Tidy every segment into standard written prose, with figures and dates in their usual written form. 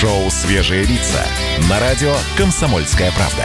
Шоу «Свежие лица» на радио «Комсомольская правда».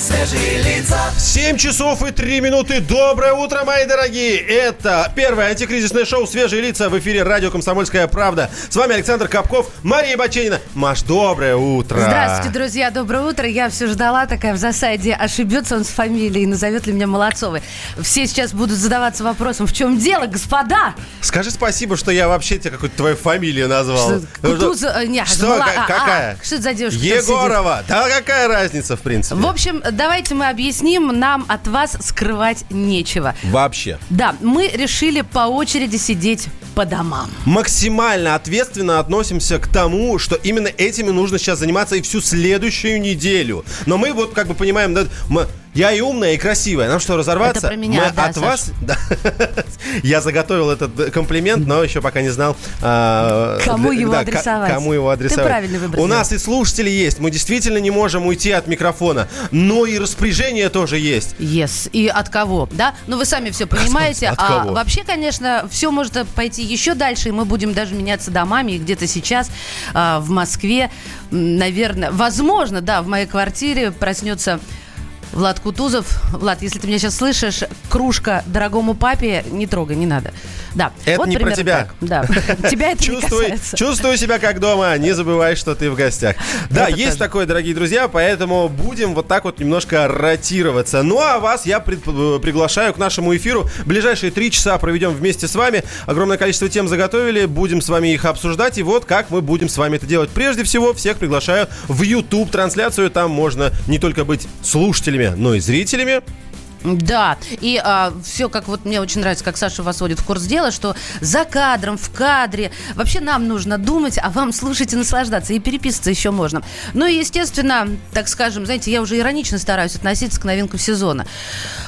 Свежие лица. 7 часов и 3 минуты. Доброе утро, мои дорогие. Это первое антикризисное шоу «Свежие лица» в эфире радио «Комсомольская правда». С вами Александр Капков, Мария Баченина. Маш, доброе утро. Здравствуйте, друзья. Доброе утро. Я все ждала, такая в засаде, ошибется он с фамилией, назовет ли меня Молодцовой. Все сейчас будут задаваться вопросом, в чем дело, господа? Скажи спасибо, что я вообще тебе какую-то твою фамилию назвал. Какая? Что это за девушка? Егорова. Да какая разница, в принципе? В общем, давайте мы объясним, нам от вас скрывать нечего. Вообще. Да, мы решили по очереди сидеть по домам. Максимально ответственно относимся к тому, что именно этими нужно сейчас заниматься и всю следующую неделю. Но мы вот как бы понимаем, да, я и умная, и красивая. Нам что, разорваться? Это про меня, мы да, от Саша. Вас... Да. Я заготовил этот комплимент, но еще пока не знал... Кому его адресовать. Ты правильно выбрал. У нас и слушатели есть. Мы действительно не можем уйти от микрофона. Но и распоряжение тоже есть. Yes. И от кого, да? Ну, вы сами все понимаете. От кого? Вообще, конечно, все может пойти еще дальше. И мы будем даже меняться домами. И где-то сейчас в Москве, наверное... Возможно, да, в моей квартире проснется... Влад Кутузов. Влад, если ты меня сейчас слышишь, кружка дорогому папе, не трогай, не надо. Да. Это вот не про тебя. Да. Тебя это не касается. Чувствуй себя как дома, не забывай, что ты в гостях. Да, есть такое, дорогие друзья, поэтому будем вот так вот немножко ротироваться. Ну, а вас я приглашаю к нашему эфиру. Ближайшие 3 часа проведем вместе с вами. Огромное количество тем заготовили, будем с вами их обсуждать. И вот как мы будем с вами это делать. Прежде всего, всех приглашаю в YouTube-трансляцию. Там можно не только быть слушателями, но и зрителями. Да, и все, как вот мне очень нравится, как Саша вас вводит в курс дела, что за кадром, в кадре. Вообще нам нужно думать, а вам слушать и наслаждаться. И переписываться еще можно. Ну и, естественно, так скажем, знаете, я уже иронично стараюсь относиться к новинкам сезона.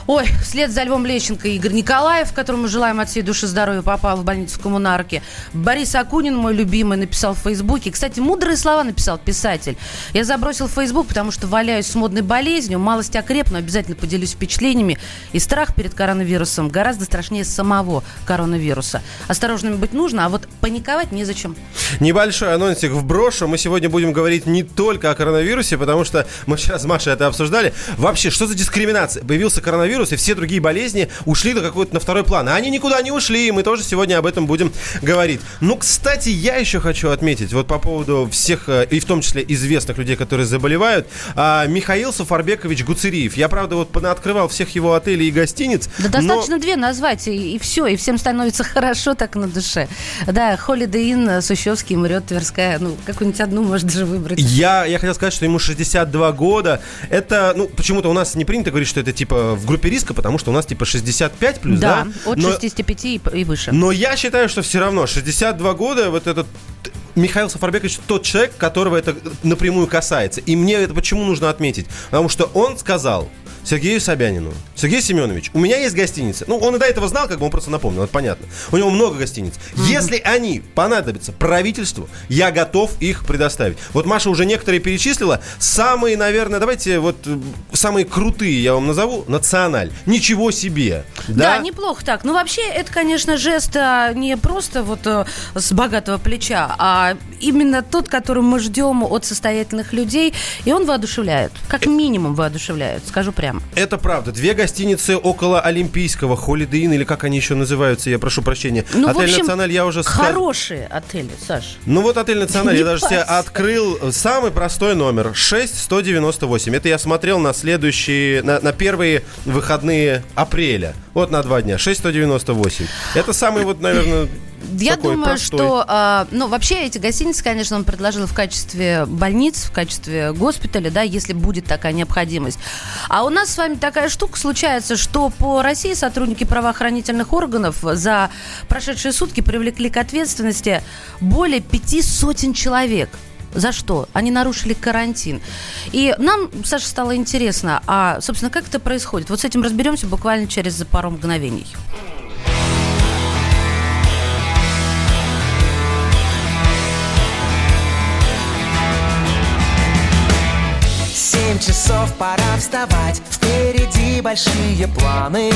Ой, вслед за Львом Лещенко Игорь Николаев, которому желаем от всей души здоровья, попал в больницу в коммунарке. Борис Акунин, мой любимый, написал в Фейсбуке. Кстати, мудрые слова написал писатель. Я забросил в Фейсбук, потому что валяюсь с модной болезнью. Малость окреп, но обязательно поделюсь впечатлениями. И страх перед коронавирусом гораздо страшнее самого коронавируса. Осторожными быть нужно, а вот паниковать незачем. Небольшой анонсик вброшу. Мы сегодня будем говорить не только о коронавирусе, потому что мы сейчас с Машей это обсуждали. Вообще, что за дискриминация? Появился коронавирус, и все другие болезни ушли на второй план. А они никуда не ушли, и мы тоже сегодня об этом будем говорить. Ну, кстати, я еще хочу отметить, вот по поводу всех, и в том числе известных людей, которые заболевают, Михаил Сафарбекович Гуцериев. Я, правда, вот понаоткрывал всех его отелей и гостиниц. Да достаточно 2 назвать, и все, и всем становится хорошо так на душе. Да, Holiday Inn, Сущевский, Мрёд, Тверская, ну, какую-нибудь одну можно даже выбрать. Я хотел сказать, что ему 62 года. Это, ну, почему-то у нас не принято говорить, что это, типа, в группе риска, потому что у нас, типа, 65 плюс, да? Да, от 65 и выше. Но я считаю, что все равно 62 года, вот этот... Михаил Сафарбекович тот человек, которого это напрямую касается. И мне это почему нужно отметить? Потому что он сказал Сергею Собянину: Сергей Семенович, у меня есть гостиница. Ну, он и до этого знал, как бы он просто напомнил, это понятно. У него много гостиниц. Если они понадобятся правительству, я готов их предоставить. Вот Маша уже некоторые перечислила. Самые, наверное, давайте вот самые крутые я вам назову. Националь. Ничего себе. Да, неплохо так. Ну, вообще, это, конечно, жест не просто вот с богатого плеча, а именно тот, который мы ждем от состоятельных людей, и он воодушевляет. Как минимум воодушевляет, скажу прямо. Это правда. 2 гостиницы около Олимпийского, Holiday Inn, или как они еще называются, я прошу прощения. Ну, отель в общем, «Националь» я уже... Хорошие отели, Саш. Ну вот отель «Националь» я даже себе открыл самый простой номер. 6198. Это я смотрел на следующие... На первые выходные апреля. Вот на 2 дня. 6198. Это самый вот, наверное... Я думаю, простой. Что... ну, вообще, эти гостиницы, конечно, он предложил в качестве больниц, в качестве госпиталя, да, если будет такая необходимость. А у нас с вами такая штука случается, что по России сотрудники правоохранительных органов за прошедшие сутки привлекли к ответственности более 500 человек. За что? Они нарушили карантин. И нам, Саша, стало интересно, а, собственно, как это происходит? Вот с этим разберемся буквально через пару мгновений. пора вставать, впереди большие планы.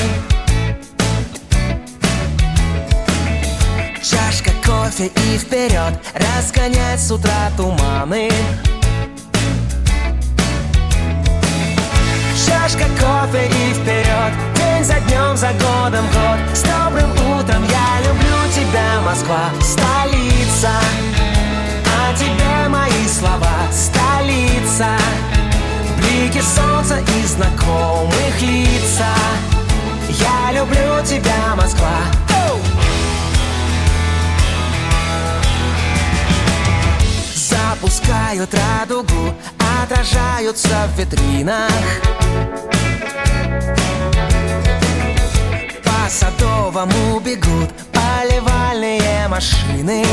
Чашка кофе и вперед, разгонять с утра туманы. Чашка кофе и вперед, день за днем, за годом год. С добрым утром, я люблю тебя, Москва, столица. А тебе мои слова, столица. Блики солнца и знакомых лица. Я люблю тебя, Москва. Запускают радугу, отражаются в витринах. По Садовому бегут поливальные машины.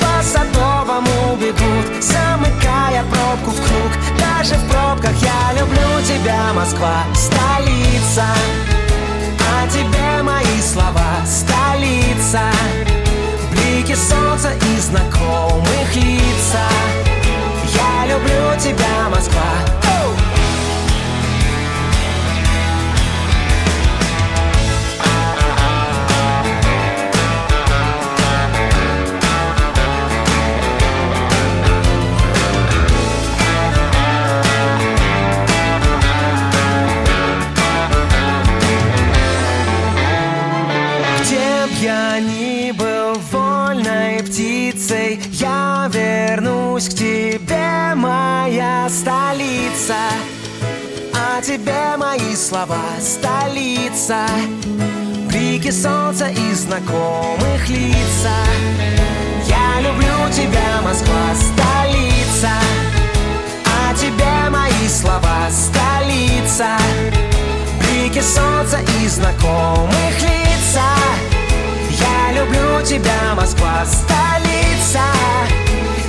По Садовому бегут, замыкая пробку в круг. Даже в пробках я люблю тебя, Москва, столица. А тебе мои слова, столица. Блики солнца и знакомых лица. Я люблю тебя, Москва. Где б я ни был вольной птицей, я вернусь к тебе, моя столица. А тебе мои слова, столица. Блики солнца и знакомых лица. Я люблю тебя, Москва, столица. А тебе мои слова, столица. Блики солнца и знакомых лица. Я люблю тебя, Москва, столица.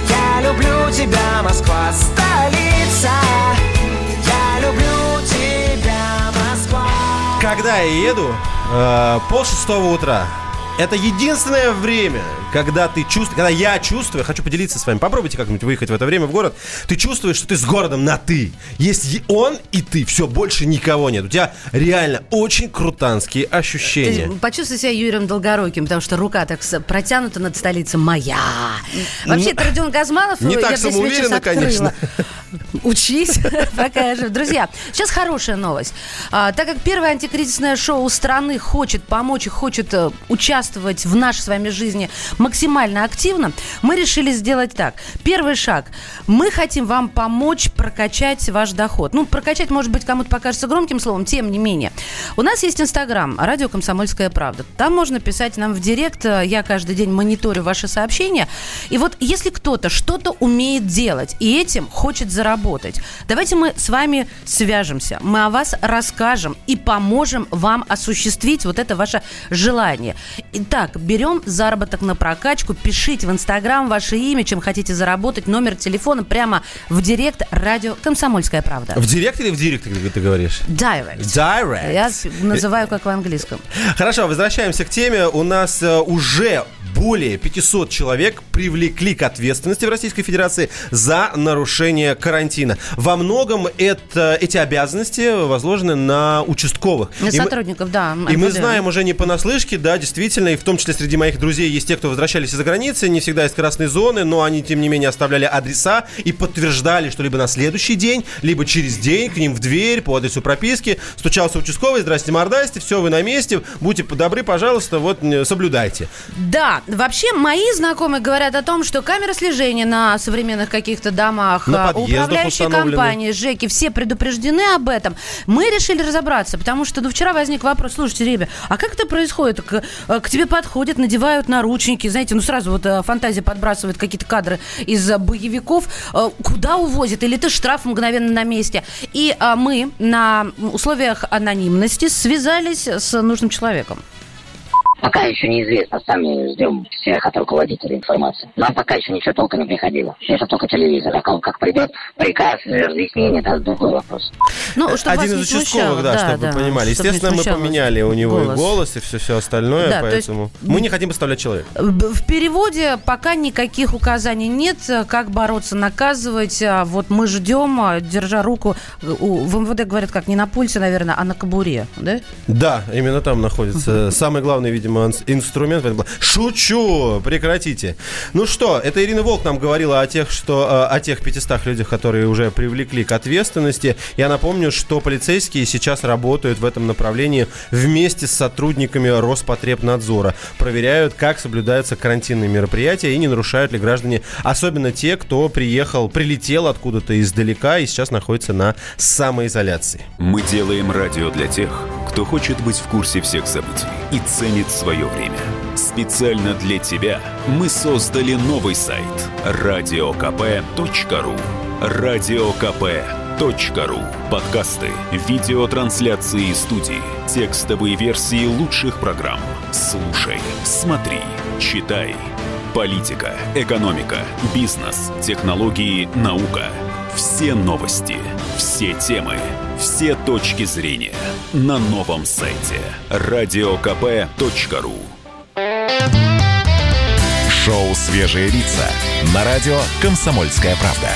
Я люблю тебя, Москва, столица. Я люблю тебя, Москва. Когда я еду, 5:30 утра, это единственное время, когда ты чувствуешь, когда я чувствую, хочу поделиться с вами, попробуйте как-нибудь выехать в это время в город, ты чувствуешь, что ты с городом на «ты». Есть он и ты, все, больше никого нет. У тебя реально очень крутанские ощущения. Почувствуй себя Юрием Долгоруким, потому что рука так протянута над столицей «моя». Вообще, это Родион Газманов. Не так самоуверенно, конечно. Учись, покажем. Друзья, сейчас хорошая новость. Так как первое антикризисное шоу страны хочет помочь и хочет участвовать в нашей с вами жизни максимально активно, мы решили сделать так. Первый шаг. Мы хотим вам помочь прокачать ваш доход. Ну, прокачать, может быть, кому-то покажется громким словом, тем не менее. У нас есть Инстаграм, Радио Комсомольская Правда. Там можно писать нам в директ. Я каждый день мониторю ваши сообщения. И вот если кто-то что-то умеет делать и этим хочет заработать, давайте мы с вами свяжемся. Мы о вас расскажем и поможем вам осуществить вот это ваше желание. Итак, берем заработок на прокачку. Пишите в Инстаграм ваше имя, чем хотите заработать, номер телефона прямо в директ Радио Комсомольская Правда. В директ или в директ, как ты говоришь? Direct. Я называю как в английском. Хорошо, возвращаемся к теме. У нас уже более 500 человек привлекли к ответственности в Российской Федерации за нарушение карантина. Во многом эти обязанности возложены на участковых. На сотрудников, да. И мы знаем уже не понаслышке, да, действительно, и в том числе среди моих друзей есть те, кто возвращались из-за границы, не всегда из красной зоны, но они, тем не менее, оставляли адреса и подтверждали, что либо на следующий день, либо через день к ним в дверь по адресу прописки стучался участковый: «Здрасте, мордасте, все, вы на месте, будьте добры, пожалуйста, вот, соблюдайте». Да, вообще, мои знакомые говорят о том, что камеры слежения на современных каких-то домах, управляющие компании, ЖЭКи, все предупреждены об этом. Мы решили разобраться, потому что вчера возник вопрос: слушайте, ребят, а как это происходит? К тебе подходят, надевают наручники, знаете, сразу фантазия подбрасывает какие-то кадры из боевиков. Куда увозят? Или ты штраф мгновенно на месте? И мы на условиях анонимности связались с нужным человеком. Пока еще неизвестно, сами ждем всех от руководителей информации. Нам пока еще ничего толком не приходило. Это только телевизор. А как придет приказ, разъяснение, это другой вопрос. Ну, чтобы один из участковых, вы понимали. Чтобы естественно, мы поменяли у него голос. И голос, и все остальное, да, поэтому есть... мы не хотим поставлять человека. В переводе пока никаких указаний нет, как бороться, наказывать. Вот мы ждем, держа руку. В МВД говорят, как не на пульсе, наверное, а на кобуре, да? Да, именно там находится самый главный, видимо, инструмент. Шучу! Прекратите. Ну что, это Ирина Волк нам говорила о тех 500 людях, которые уже привлекли к ответственности. Я напомню, что полицейские сейчас работают в этом направлении вместе с сотрудниками Роспотребнадзора. Проверяют, как соблюдаются карантинные мероприятия и не нарушают ли граждане, особенно те, кто прилетел откуда-то издалека и сейчас находится на самоизоляции. Мы делаем радио для тех, кто хочет быть в курсе всех событий и ценит свое время. Специально для тебя мы создали новый сайт radiokp.ru. radiokp.ru. Подкасты, видеотрансляции студии, текстовые версии лучших программ. Слушай, смотри, читай. Политика, экономика, бизнес, технологии, наука. Все новости, все темы, все точки зрения на новом сайте radiokp.ru. Шоу «Свежие лица» на радио «Комсомольская правда».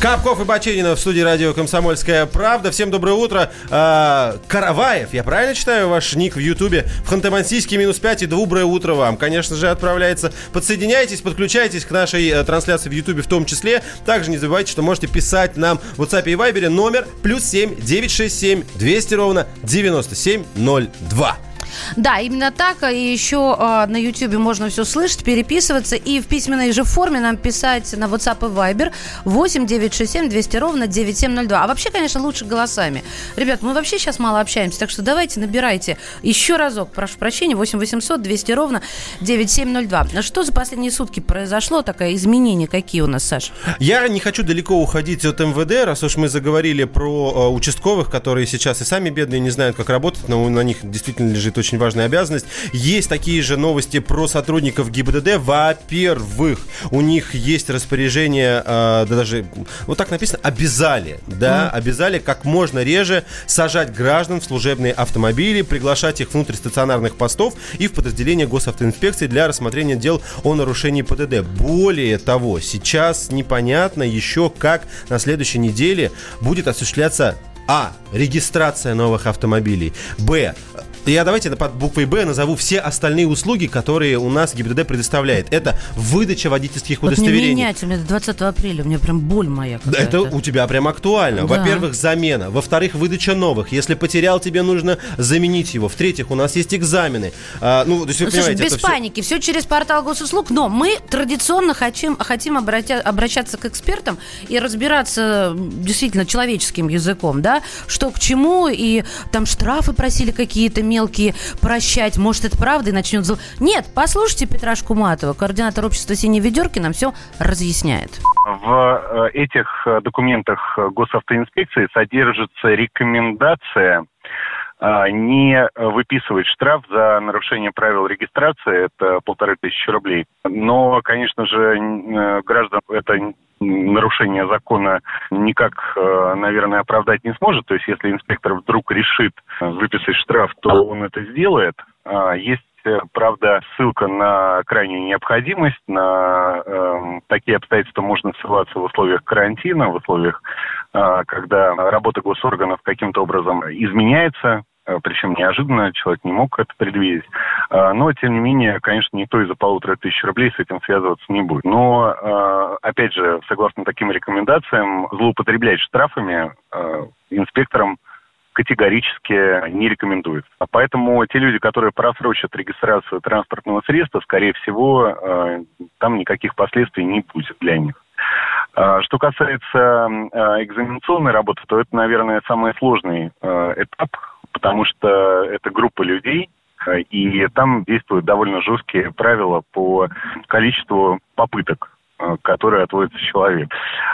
Капков и Баченина в студии радио «Комсомольская правда». Всем доброе утро. Караваев, я правильно читаю ваш ник в Ютубе? В Ханты-Мансийске -5 и доброе утро вам. Конечно же, отправляется. Подсоединяйтесь, подключайтесь к нашей трансляции в Ютубе в том числе. Также не забывайте, что можете писать нам в WhatsApp и Viber номер +7 967 200 97 02. Да, именно так. И еще на Ютьюбе можно все слышать, переписываться. И в письменной же форме нам писать на WhatsApp и Viber 8 967 200 97 02. А вообще, конечно, лучше голосами. Ребят, мы вообще сейчас мало общаемся, так что давайте набирайте. Еще разок, прошу прощения, 8 800 200 97 02. Что за последние сутки произошло? Такое изменение какие у нас, Саша? Я не хочу далеко уходить от МВД, раз уж мы заговорили про участковых, которые сейчас и сами бедные не знают, как работать, но на них действительно лежит очень важная обязанность. Есть такие же новости про сотрудников ГИБДД. Во-первых, у них есть распоряжение, даже вот так написано, обязали как можно реже сажать граждан в служебные автомобили, приглашать их внутрь стационарных постов и в подразделения госавтоинспекции для рассмотрения дел о нарушении ПДД. Более того, сейчас непонятно еще, как на следующей неделе будет осуществляться регистрация новых автомобилей, давайте под буквой «Б» назову все остальные услуги, которые у нас ГИБДД предоставляет. Это выдача водительских удостоверений. Не менять, у меня до 20 апреля, у меня прям боль моя какая-то. Это у тебя прям актуально. Да. Во-первых, замена. Во-вторых, выдача новых. Если потерял, тебе нужно заменить его. В-третьих, у нас есть экзамены. Слушай, без паники, все через портал госуслуг, но мы традиционно хотим обращаться к экспертам и разбираться действительно человеческим языком, да, что к чему, и там штрафы просили какие-то мелкие прощать. Может, это правда, и начнет... Нет, послушайте Петра Шкуматова, координатор общества «Синие ведерки», нам все разъясняет. В этих документах госавтоинспекции содержится рекомендация не выписывать штраф за нарушение правил регистрации, это 1500 рублей. Но, конечно же, граждан это нарушение закона никак, наверное, оправдать не сможет. То есть, если инспектор вдруг решит выписать штраф, то он это сделает. Есть, правда, ссылка на крайнюю необходимость. На такие обстоятельства можно ссылаться в условиях карантина, в условиях, когда работа госорганов каким-то образом изменяется. Причем неожиданно, человек не мог это предвидеть. Но, тем не менее, конечно, никто из-за 1500 рублей с этим связываться не будет. Но, опять же, согласно таким рекомендациям, злоупотреблять штрафами инспекторам категорически не рекомендуется. Поэтому те люди, которые просрочат регистрацию транспортного средства, скорее всего, там никаких последствий не будет для них. Что касается экзаменационной работы, то это, наверное, самый сложный этап, потому что это группа людей, И там действуют довольно жесткие правила по количеству попыток, которые отводится человек.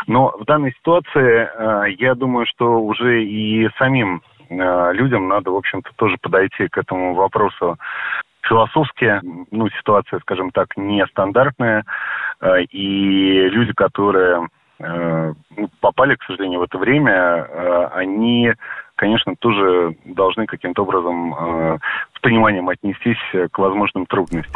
Но в данной ситуации, я думаю, что уже и самим людям надо, в общем-то, тоже подойти к этому вопросу философски. Ну, ситуация, скажем так, нестандартная. И люди, которые попали, к сожалению, в это время, они, конечно, тоже должны каким-то образом с пониманием отнестись к возможным трудностям.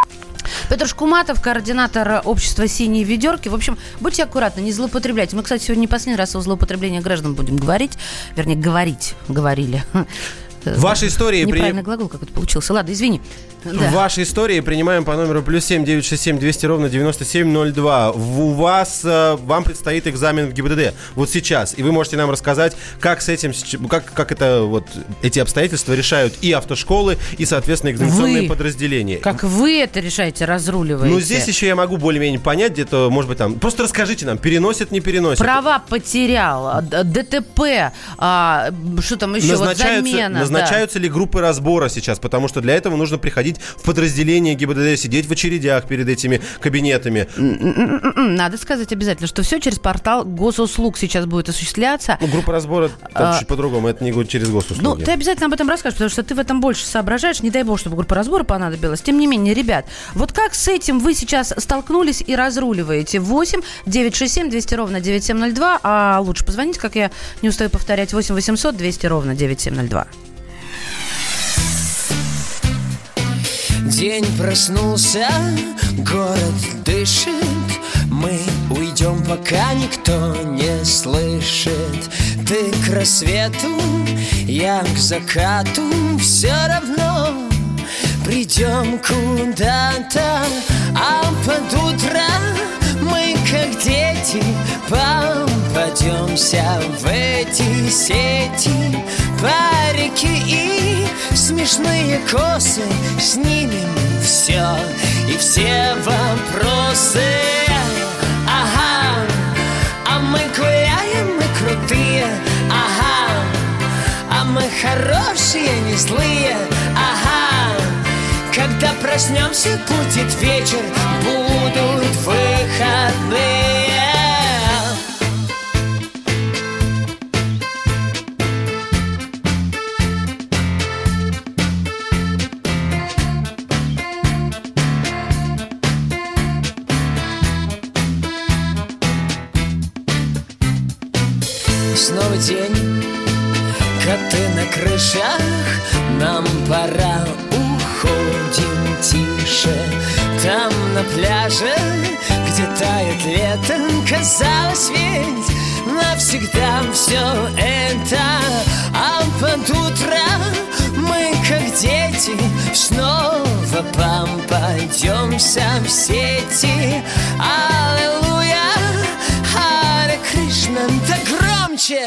Петр Шкуматов, координатор общества «Синие ведерки». В общем, будьте аккуратны, не злоупотребляйте. Мы, кстати, сегодня не последний раз о злоупотреблении граждан будем говорить. Вернее, говорили. Ваши истории... Неправильный глагол какой-то получился. Ладно, извини. Да. Ваши истории принимаем по номеру +7 967 200 97 02. У вас, вам предстоит экзамен в ГИБДД вот сейчас, и вы можете нам рассказать, как с этим, как это вот эти обстоятельства решают и автошколы, и, соответственно, экзаменационные подразделения. Как вы это решаете, разруливаете? Ну, здесь еще я могу более-менее понять, где-то, может быть, там... Просто расскажите нам, переносят, не переносят. Права потерял, ДТП, что там еще, замена. Назначаются ли группы разбора сейчас? Потому что для этого нужно приходить в подразделение ГИБДД, сидеть в очередях перед этими кабинетами. Надо сказать обязательно, что все через портал госуслуг сейчас будет осуществляться. Ну, группа разбора там чуть по-другому, это не через госуслуги. Ну, ты обязательно об этом расскажешь, потому что ты в этом больше соображаешь. Не дай бог, чтобы группа разбора понадобилась. Тем не менее, ребят, вот как с этим вы сейчас столкнулись и разруливаете? 8-967-200-97-02, а лучше позвоните, как я не устаю повторять, 8-800-200-97-02. День проснулся, город дышит. Мы уйдем, пока никто не слышит. Ты к рассвету, я к закату. Все равно придем куда-то. А под утро мы, как дети, попадемся в эти сети. Парики и смешные косы, снимем все и все вопросы. Ага, а мы гуляем, мы крутые. Ага, а мы хорошие, не злые. Ага, когда проснемся, будет вечер, будут выходные. Снова день, коты на крышах. Нам пора, уходим тише. Там на пляже, где тает лето, казалось ведь навсегда все это. А под утро мы, как дети, снова попадемся в сети. Аллилуйя, Харе Кришна, да громче,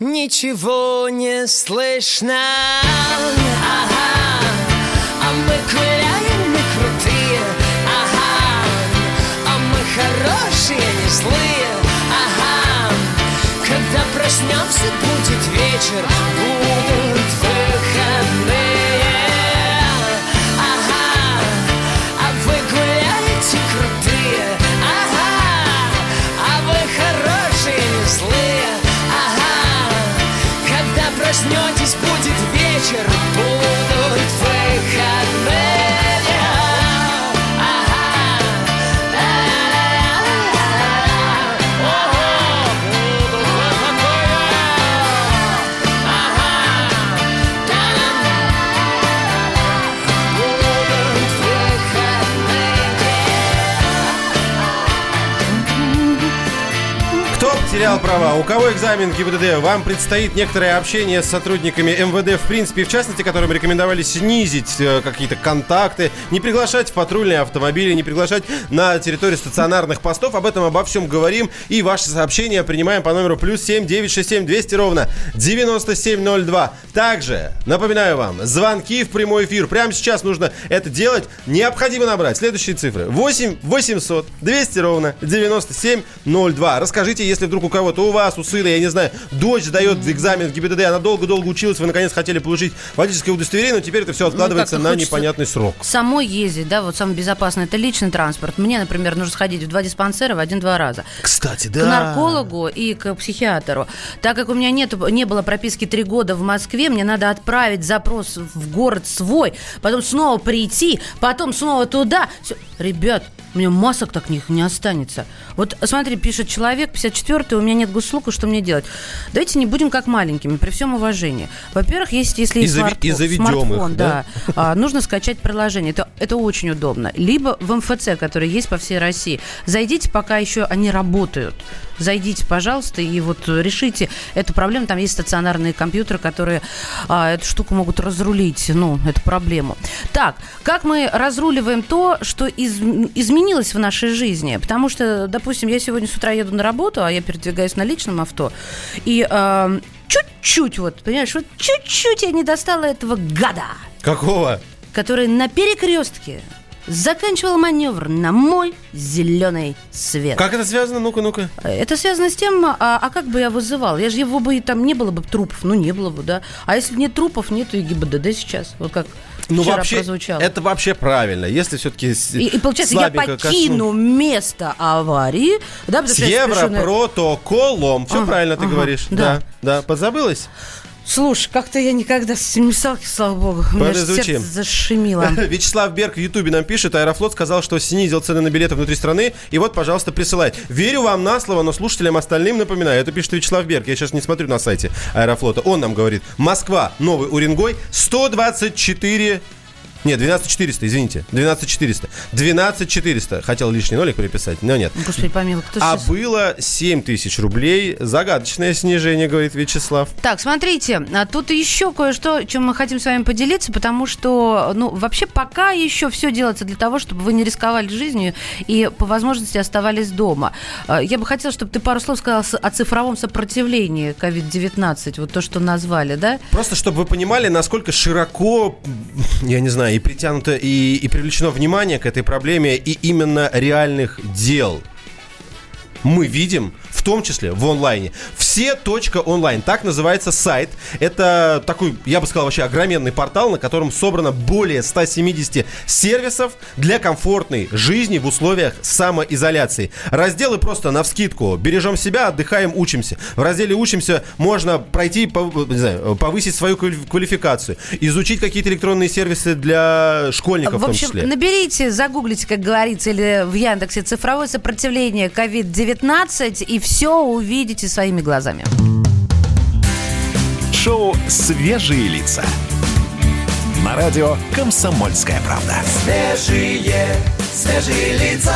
ничего не слышно. Ага, а мы гуляем, мы крутые. Ага, а мы хорошие, не злые. Ага, когда проснемся, будет вечер, будут выходные. Ага, а вы гуляете, крутые. Ага, а вы хорошие, не злые. Проснётесь, будет вечер, будут выходные. Терял права. У кого экзамен ГИБДД? Вам предстоит некоторое общение с сотрудниками МВД, в принципе, в частности, которым рекомендовали снизить какие-то контакты, не приглашать в патрульные автомобили, не приглашать на территорию стационарных постов. Об этом, обо всем говорим. И ваши сообщения принимаем по номеру +7 967 200 97 02. Также, напоминаю вам, звонки в прямой эфир. Прямо сейчас нужно это делать. Необходимо набрать следующие цифры. 8 800 200 97 02. Расскажите, если вдруг кого-то, у вас, у сына, я не знаю, дочь сдает экзамен в ГИБДД, она долго-долго училась, вы наконец хотели получить водительское удостоверение, но теперь это все откладывается на непонятный срок. Самой ездить, да, вот самый безопасный, это личный транспорт. Мне, например, нужно сходить в 2 диспансера в 1-2 раза. Кстати, да. К наркологу и к психиатру. Так как у меня не было прописки 3 года в Москве, мне надо отправить запрос в город свой, потом снова прийти, потом снова туда. Все. Ребят, у меня масок таких не останется. Вот смотри, пишет человек, 54-й, у меня нет госуслуг, что мне делать? Давайте не будем как маленькими, при всем уважении. Во-первых, если есть смартфон, их, да? Нужно скачать приложение. Это очень удобно. Либо в МФЦ, который есть по всей России. Зайдите, пока еще они работают. Зайдите, пожалуйста, и вот решите эту проблему. Там есть стационарные компьютеры, которые эту штуку могут разрулить, ну, эту проблему. Так, как мы разруливаем то, что изменилось в нашей жизни? Потому что, допустим, я сегодня с утра еду на работу, а я передвигаюсь на личном авто, и чуть-чуть, вот, понимаешь, вот чуть-чуть я не достала этого гада. Какого? Который на перекрестке заканчивал маневр на мой зеленый свет. Как это связано? Ну-ка. Это связано с тем, как бы я вызывал. Я же его бы, там не было бы трупов. Ну, не было бы, да. А если нет трупов, нет и ГИБДД сейчас. Вот как вчера вообще, прозвучало. Это вообще правильно. Если все-таки и получается, я покину место аварии. Да, с европротоколом. Все правильно ты говоришь. Да. Подзабылась? Слушай, как-то я никогда с этим не сталкивалась, слава богу. У меня сердце зашумело. Вячеслав Берг в Ютубе нам пишет: Аэрофлот сказал, что снизил цены на билеты внутри страны. И вот, пожалуйста, присылает. Верю вам на слово, но слушателям остальным напоминаю. Это пишет Вячеслав Берг. Я сейчас не смотрю на сайте Аэрофлота. Он нам говорит: Москва, Новый Уренгой, 124... Нет, 12400, извините. 12400. 12400. Хотел лишний нолик приписать, но нет. Господи, помилуй, кто сейчас... А было 7000 рублей. Загадочное снижение, говорит Вячеслав. Так, смотрите, тут еще кое-что, чем мы хотим с вами поделиться, потому что, вообще пока еще все делается для того, чтобы вы не рисковали жизнью и по возможности оставались дома. Я бы хотела, чтобы ты пару слов сказал о цифровом сопротивлении COVID-19, вот то, что назвали, да? Просто, чтобы вы понимали, насколько широко, я не знаю, и притянуто, и привлечено внимание к этой проблеме, и именно реальных дел мы видим, в том числе в онлайне. Все.онлайн. Так называется сайт. Это такой, я бы сказал, вообще огроменный портал, на котором собрано более 170 сервисов для комфортной жизни в условиях самоизоляции. Разделы просто навскидку. Бережем себя, отдыхаем, учимся. В разделе «Учимся» можно пройти, повысить свою квалификацию, изучить какие-то электронные сервисы для школьников в том числе. В общем, наберите, загуглите, как говорится, или в Яндексе «Цифровое сопротивление COVID-19» и все увидите своими глазами. Шоу «Свежие лица» на радио «Комсомольская правда». Свежие лица.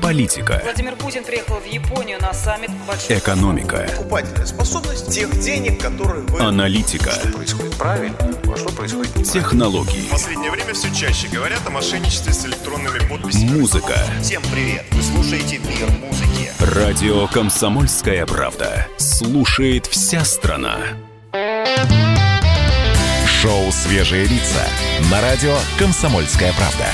Политика. Владимир Путин приехал в Японию на саммит. Экономика. Покупательная способность тех денег, которые вы... Аналитика. Что происходит правильно, а что происходит неправильно. Технологии. В последнее время все чаще говорят о мошенничестве с электронными подписями. Музыка. Всем привет. Вы слушаете «Мир музыки». Радио «Комсомольская правда». Слушает вся страна. Шоу «Свежие лица» на радио «Комсомольская правда».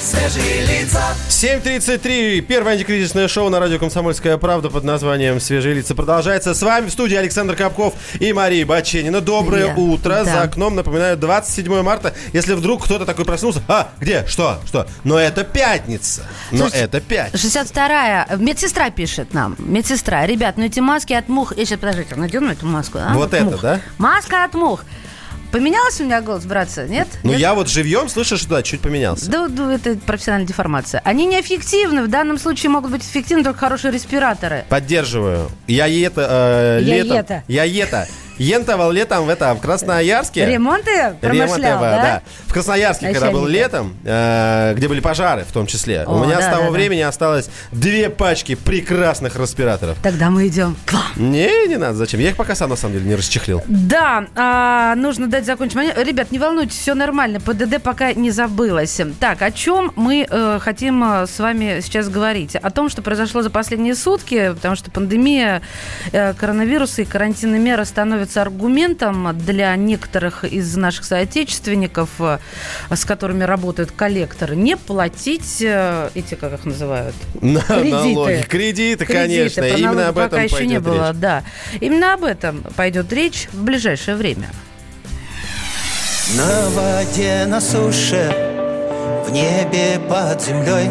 Свежие лица. 7:33. Первое антикризисное шоу на радио «Комсомольская правда» под названием «Свежие лица» продолжается. С вами в студии Александр Капков и Мария Баченина. Доброе утро. Да. За окном, напоминаю, 27 марта. Если вдруг кто-то такой проснулся, где? Что? Но это пятница. 62-я. Медсестра пишет нам. Медсестра. Ребят, эти маски от мух. Я сейчас, подождите, надену эту маску. Вот это, мух. Да? Маска от мух. Поменялся у меня голос, братцы, нет? Нет? Я вот живьем слышу, что да, чуть поменялся. Да, это профессиональная деформация. Они неэффективны, в данном случае могут быть эффективны только хорошие респираторы. Поддерживаю. Ентовал летом в Красноярске. Ремонты промышлял, да? В Красноярске, когда был летом, где были пожары в том числе. У меня с того времени осталось 2 пачки прекрасных респираторов. Тогда мы идем к вам. Не надо, зачем? Я их пока сам, на самом деле, не расчехлил. Да, нужно дать закончить. Ребят, не волнуйтесь, все нормально. ПДД пока не забылось. Так, о чем мы хотим с вами сейчас говорить? О том, что произошло за последние сутки, потому что пандемия коронавируса и карантинные меры становятся является аргументом для некоторых из наших соотечественников, с которыми работают коллекторы, не платить эти, как их называют, кредиты. Кредиты, конечно. Именно об этом пойдет речь. Пока еще не было, да. Именно об этом пойдет речь в ближайшее время. На воде, на суше, в небе, под землей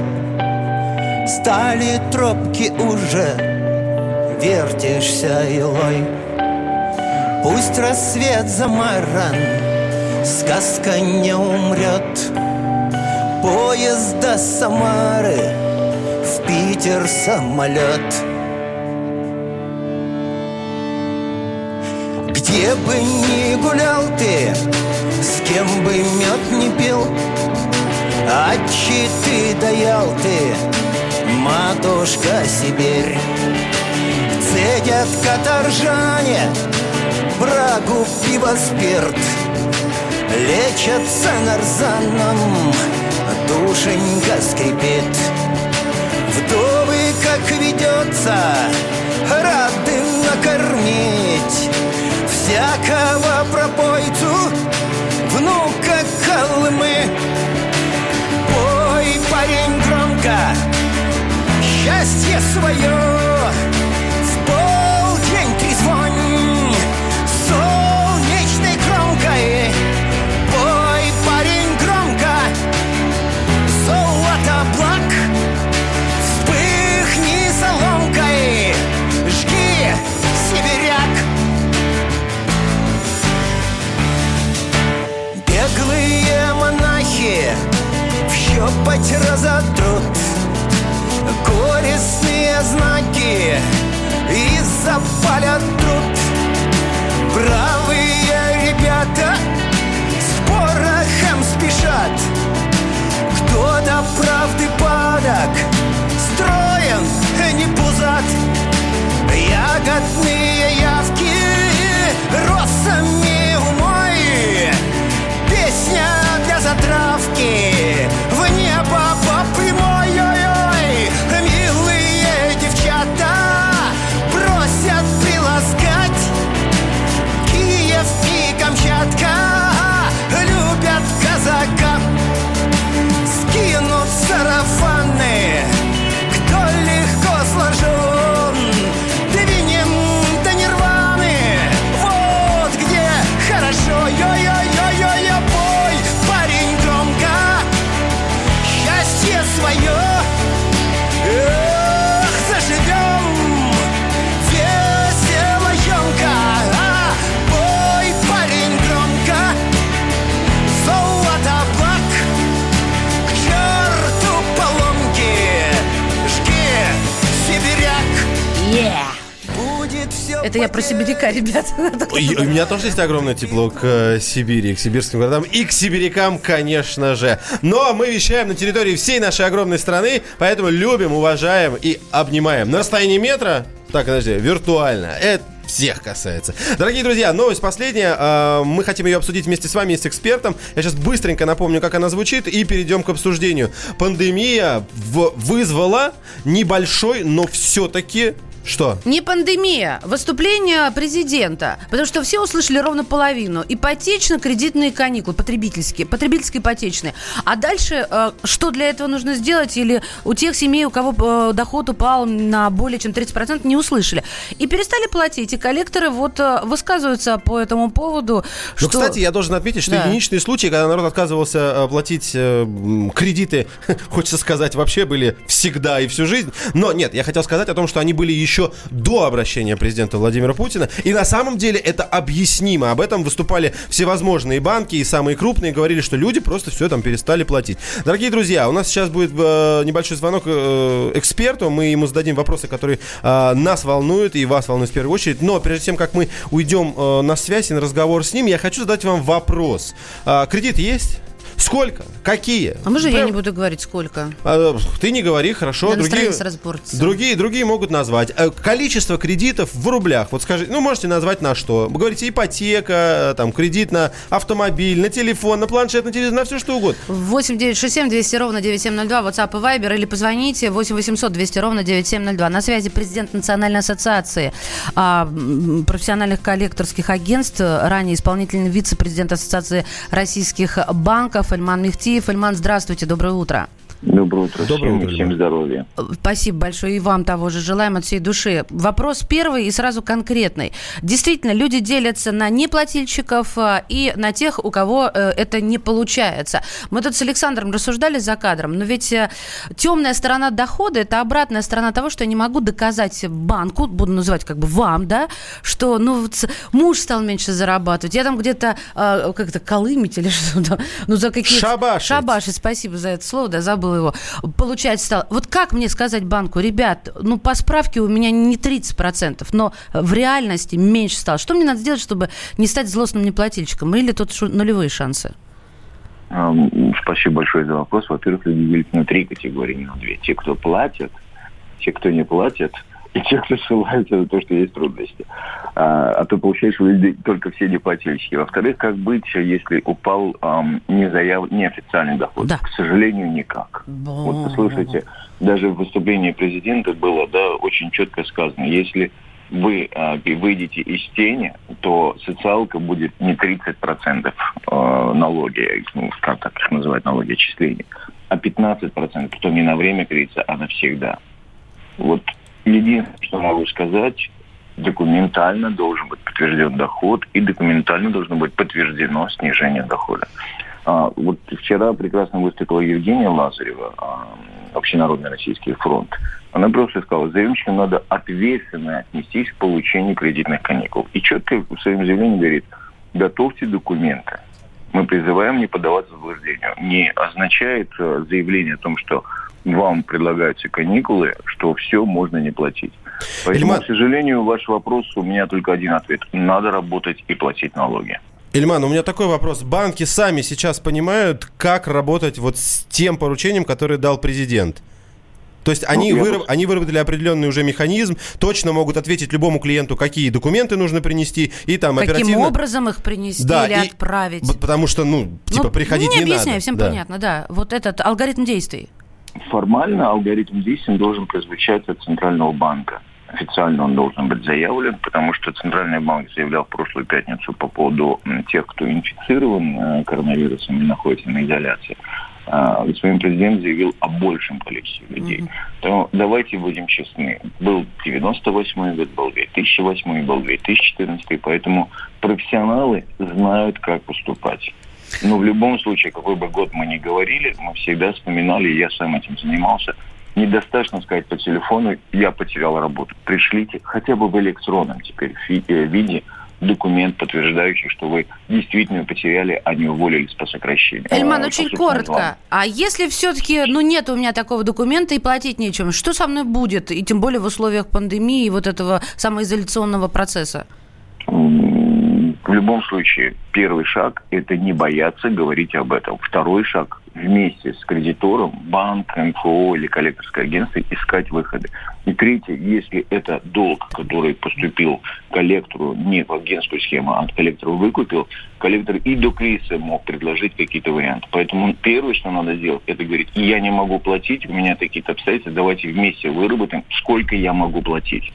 стали тропки уже, вертишься илой. Пусть рассвет замаран, сказка не умрет. Поезд до Самары, в Питер самолет. Где бы ни гулял ты, с кем бы мед не пил, отчи ты даял ты, матушка Сибирь. Цедят каторжане брагу, пиво, спирт, лечатся нарзаном, душенька скрипит. Вдовы, как ведется, рады накормить всякого пропойцу, внука Колымы. Пой, парень, громко счастье свое, в полдень трезвонь солнечной кромкой. Пой, парень, громко золото облак, вспыхни соломкой, жги, сибиряк. Беглые монахи в щепоть разотрут горестные знаки и запалят труд. Бравые ребята с порохом спешат, кто до правды падок, строен, не пузат. Ягодные явки росами умой, песня для затравки в небо по прямой. Ой-ой-ой, милые девчата просят приласкать. Киев и Камчатка любят казака. Скинут сарафаны, кто легко сложен. Двинем до нирваны, вот где хорошо. Ой-ой-ой-ой-ой, бой, парень, громко счастье свое. Эх, заживем весело, емко. А, бой, парень, громко золото облак, к черту поломки, жги, сибиряк. Yeah. Это я про сибиряка, ребят. У меня тоже есть огромное тепло к Сибири, к сибирским городам и к сибирякам, конечно же. Но мы вещаем на территории всей нашей огромной страны, поэтому любим, уважаем и обнимаем. На расстоянии метра, так, подожди, виртуально. Это всех касается. Дорогие друзья, новость последняя. Мы хотим ее обсудить вместе с вами и с экспертом. Я сейчас быстренько напомню, как она звучит, и перейдем к обсуждению. Пандемия вызвала небольшой, но все-таки... Что? Не пандемия, выступление президента. Потому что все услышали ровно половину. Ипотечно-кредитные каникулы, потребительские, потребительско-ипотечные. А дальше, что для этого нужно сделать? Или у тех семей, у кого доход упал на более чем 30%, не услышали. И перестали платить. И коллекторы вот высказываются по этому поводу. Что... Но, кстати, я должен отметить, что да, единичные случаи, когда народ отказывался платить кредиты, хочется сказать, вообще были всегда и всю жизнь. Но нет, я хотел сказать о том, что они были еще до обращения президента Владимира Путина. И на самом деле это объяснимо. Об этом выступали всевозможные банки и самые крупные, говорили, что люди просто все там перестали платить. Дорогие друзья, у нас сейчас будет небольшой звонок эксперту. Мы ему зададим вопросы, которые нас волнуют и вас волнуют в первую очередь. Но прежде чем, как мы уйдем на связь и на разговор с ним, я хочу задать вам вопрос. Кредит есть? Сколько? Какие? А мы же я не буду говорить, сколько. Ты не говори, хорошо. Другие могут назвать. Количество кредитов в рублях. Вот скажи, ну, можете назвать на что. Вы говорите, ипотека, там, кредит на автомобиль, на телефон, на планшет, на телевизор, на все что угодно. 8-967-200-97-02, WhatsApp и Viber, или позвоните 8-800-200-97-02. На связи президент Национальной ассоциации профессиональных коллекторских агентств, ранее исполнительный вице-президент Ассоциации российских банков Эльман Мехтиев. Эльман, здравствуйте, доброе утро. Доброе утро. Всем здоровья. Спасибо большое. И вам того же желаем от всей души. Вопрос первый и сразу конкретный. Действительно, люди делятся на неплательщиков и на тех, у кого это не получается. Мы тут с Александром рассуждали за кадром, но ведь темная сторона дохода – это обратная сторона того, что я не могу доказать банку, буду называть как бы вам, да, что ну, вот муж стал меньше зарабатывать, я там где-то как-то колымить или что-то. Ну, за какие-то... Шабашить. Спасибо за это слово, да, забыл его, получать стало. Вот как мне сказать банку, ребят, ну, по справке у меня не 30%, но в реальности меньше стало. Что мне надо сделать, чтобы не стать злостным неплательщиком? Или тут нулевые шансы? Спасибо большое за вопрос. Во-первых, люди делят на три категории, не на две. Те, кто платят, те, кто не платят, и те, кто ссылаются на то, что есть трудности. А то получается, что люди только все неплательщики. Во-вторых, как быть, если упал неофициальный доход? Да. К сожалению, никак. Да. Вот послушайте, даже в выступлении президента было, да, очень четко сказано, если вы выйдете из тени, то социалка будет не 30% налоги, ну, как их называют, налоги отчисления, а 15%, то не на время кредита, а навсегда. Вот. Единственное, что могу сказать, документально должен быть подтвержден доход и документально должно быть подтверждено снижение дохода. Вот вчера прекрасно выступила Евгения Лазарева, Общенародный российский фронт. Она просто сказала, заемщикам надо ответственно отнестись к получению кредитных каникул. И четко в своем заявлении говорит, готовьте документы. Мы призываем не поддаваться заблуждению. Не означает заявление о том, что вам предлагаются каникулы, что все можно не платить. Поэтому, Эльман, к сожалению, ваш вопрос, у меня только один ответ. Надо работать и платить налоги. Эльман, у меня такой вопрос. Банки сами сейчас понимают, как работать вот с тем поручением, которое дал президент? То есть они, они выработали определенный уже механизм, точно могут ответить любому клиенту, какие документы нужно принести, и там каким оперативно... Каким образом их принести, да, или отправить. Потому что, приходить не надо. Не объясняю, всем понятно, да. Вот этот алгоритм действий. Формально алгоритм действий должен прозвучать от Центрального банка. Официально он должен быть заявлен, потому что Центральный банк заявлял в прошлую пятницу по поводу тех, кто инфицирован коронавирусом и находится на изоляции. Господин президент заявил о большем количестве людей. Поэтому давайте будем честны. Был 98-й год, был 2008-й, был 2014-й, поэтому профессионалы знают, как поступать. Но в любом случае, какой бы год мы ни говорили, мы всегда вспоминали, я сам этим занимался, недостаточно сказать по телефону, я потерял работу. Пришлите хотя бы в электронном теперь виде документ, подтверждающий, что вы действительно потеряли, а не уволились по сокращению. Эльман, очень коротко. Вам. А если все-таки, нет у меня такого документа и платить нечем, что со мной будет? И тем более в условиях пандемии и вот этого самоизоляционного процесса? В любом случае, первый шаг – это не бояться говорить об этом. Второй шаг – вместе с кредитором, банк, МФО или коллекторское агентство искать выходы. И третье, если это долг, который поступил коллектору не в агентскую схему, а коллектору выкупил, коллектор и до кризиса мог предложить какие-то варианты. Поэтому первое, что надо сделать, это говорить, я не могу платить, у меня такие-то обстоятельства, давайте вместе выработаем, сколько я могу платить.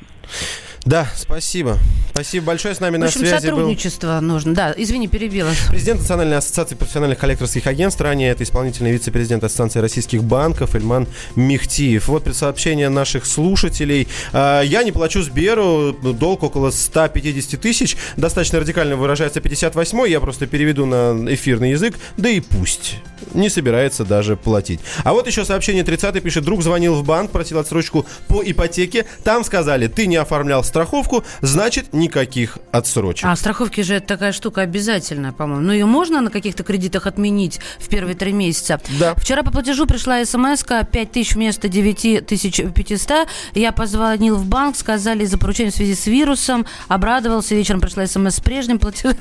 Да, спасибо. Спасибо большое. С нами на связи был... В общем, сотрудничество нужно. Да, извини, перебила. Президент Национальной ассоциации профессиональных коллекторских агентств, ранее это исполнительный вице-президент Ассоциации российских банков Эльман Мехтиев. Вот сообщение наших слушателей. Я не плачу Сберу, долг около 150 тысяч. Достаточно радикально выражается 58-й. Я просто переведу на эфирный язык. Да и пусть. Не собирается даже платить. А вот еще сообщение 30-й пишет. Друг звонил в банк, просил отсрочку по ипотеке. Там сказали, ты не оформлял страховку, значит, никаких отсрочек. А страховки же это такая штука обязательная, по-моему. Но ее можно на каких-то кредитах отменить в первые 3 месяца? Да. Вчера по платежу пришла смс-ка 5 тысяч вместо 9500. Я позвонил в банк, сказали из-за поручения в связи с вирусом. Обрадовался. Вечером пришла смс с прежним платежом.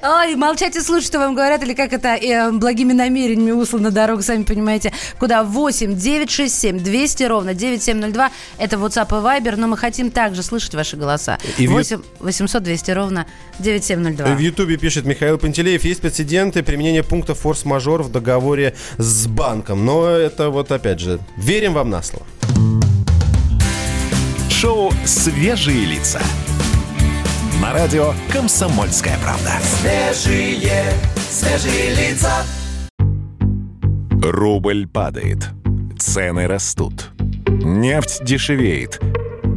Ой, молчать и слушать, что вам говорят, или как это благими намерениями услано дорогу, сами понимаете, куда. 8 967 200 ровно 9702. Это WhatsApp и Viber, но мы хотим также слышать ваши голоса. 8 800 200 ровно 9702. В Ютубе пишет Михаил Пантелеев: есть прецеденты применения пункта форс-мажор в договоре с банком. Но это вот опять же, верим вам на слово. Шоу «Свежие лица» на радио «Комсомольская правда». Свежие, свежие лица. Рубль падает, цены растут, нефть дешевеет,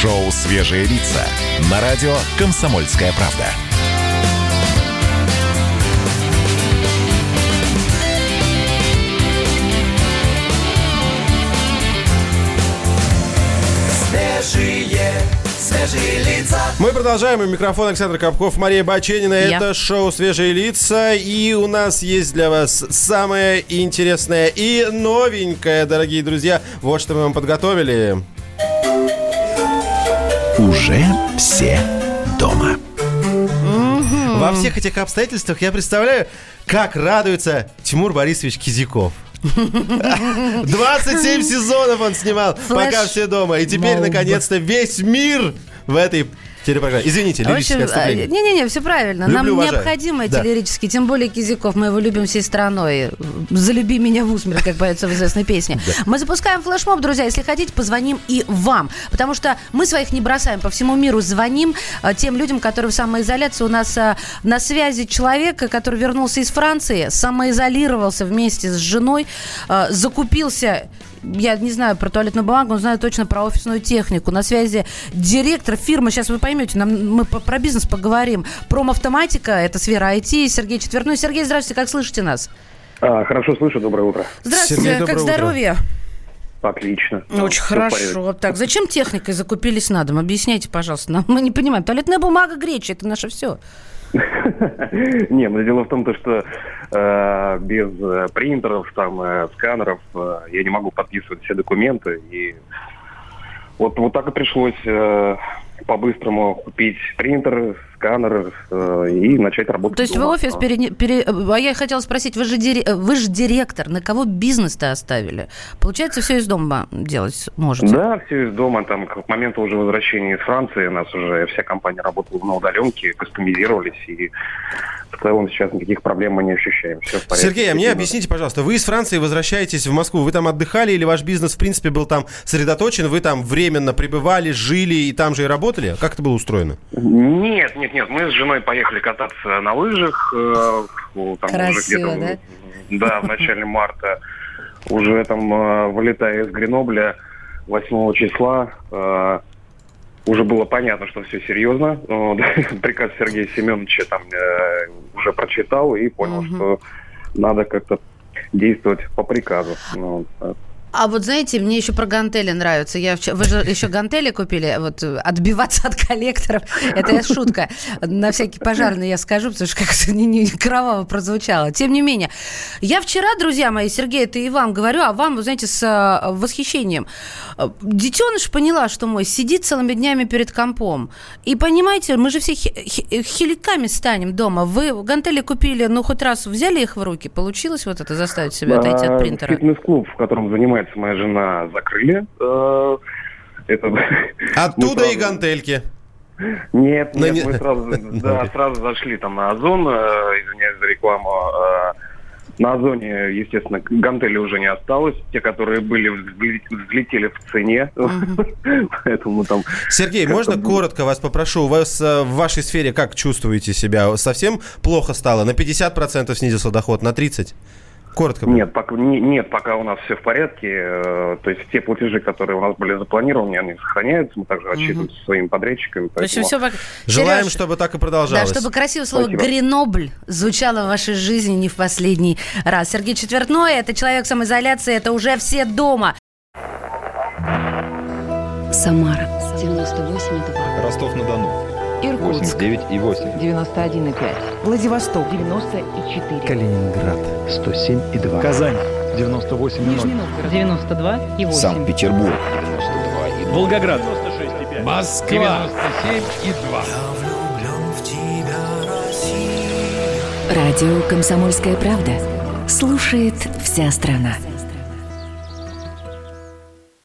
Шоу «Свежие лица» на радио «Комсомольская правда». Свежие лица. Мы продолжаем. У микрофона Александр Капков, Мария Баченина. Я. Это шоу «Свежие лица». И у нас есть для вас самое интересное и новенькое, дорогие друзья. Вот что мы вам подготовили. Уже все дома. Во всех этих обстоятельствах я представляю, как радуется Тимур Борисович Кизяков. 27 сезонов он снимал, пока все дома. И теперь, наконец-то, весь мир в этой телепрограмме. Извините, лирическое отступление. Не-не-не, все правильно. Люблю, нам уважаю. Необходимо эти лирические, тем более Кизяков. Мы его любим всей страной. «Залюби меня в усмерть», как поется в известной песне. Да. Мы запускаем флешмоб, друзья. Если хотите, позвоним и вам. Потому что мы своих не бросаем. По всему миру звоним тем людям, которые в самоизоляции. У нас на связи человек, который вернулся из Франции, самоизолировался вместе с женой, закупился... Я не знаю про туалетную бумагу, но знаю точно про офисную технику. На связи директор фирмы, сейчас вы поймете, мы про бизнес поговорим. Промавтоматика, это сфера IT, Сергей Четверной. Сергей, здравствуйте, как слышите нас? Хорошо слышу, доброе утро. Здравствуйте, Сергей, доброе утро. Здоровье? Отлично. Очень хорошо. Так, зачем техникой закупились на дом? Объясняйте, пожалуйста, мы не понимаем. Туалетная бумага, греча, это наше все. Не, но дело в том, что без принтеров, сканеров я не могу подписывать все документы. И вот так и пришлось по-быстрому купить принтер, сканер и начать работать. То есть дома. Вы офис А я хотела спросить, вы же директор, на кого бизнес-то оставили? Получается, все из дома делать можете? Да, все из дома. К моменту уже возвращения из Франции у нас уже вся компания работала на удаленке, кастомизировались, и в целом сейчас никаких проблем мы не ощущаем. Все в порядке. Сергей, а мне объясните, пожалуйста, вы из Франции возвращаетесь в Москву, вы там отдыхали или ваш бизнес, в принципе, был там сосредоточен, вы там временно пребывали, жили и там же и работали? Как это было устроено? Нет, мы с женой поехали кататься на лыжах. Красиво, уже да, в начале марта. Уже вылетая из Гренобля 8 числа, уже было понятно, что все серьезно. Приказ Сергея Семеновича уже прочитал и понял, что надо как-то действовать по приказу. А вот, знаете, мне еще про гантели нравится. Вы же еще гантели купили, отбиваться от коллекторов. Это шутка. На всякий пожарный я скажу, потому что как-то не кроваво прозвучало. Тем не менее, я вчера, друзья мои, Сергей, это и вам говорю, а вам, вы знаете, с восхищением. Детеныш поняла, что мой сидит целыми днями перед компом. И понимаете, мы же все хиликами станем дома. Вы гантели купили, хоть раз взяли их в руки, получилось заставить себя отойти от принтера? Фитнес-клуб, в котором занимаюсь, моя жена, закрыли. Оттуда и гантельки. Нет, мы сразу зашли на Озон, извиняюсь за рекламу. На Озоне, естественно, гантели уже не осталось. Те, которые были, взлетели в цене. Поэтому Сергей, можно коротко вас попрошу? У вас в вашей сфере как чувствуете себя? Совсем плохо стало? На 50% снизился доход, на 30%? Коротко. Нет, пока у нас все в порядке. То есть те платежи, которые у нас были запланированы, они сохраняются. Мы также отчитываемся со своими подрядчиками. Поэтому... Желаем, Сереж, чтобы так и продолжалось. Да, чтобы красивое слово «Гренобль» звучало в вашей жизни не в последний раз. Сергей Четверной, это человек самоизоляции, это уже все дома. Самара 98,2. Ростов-на-Дону. Иркутск 89,8. 91,5. Владивосток 90,4. Калининград 107,2. Казань 98,0. Нижний Новгород 92,8. Санкт-Петербург 92,2. Волгоград 96,5. Москва 97,2. Радио «Комсомольская правда». Слушает вся страна.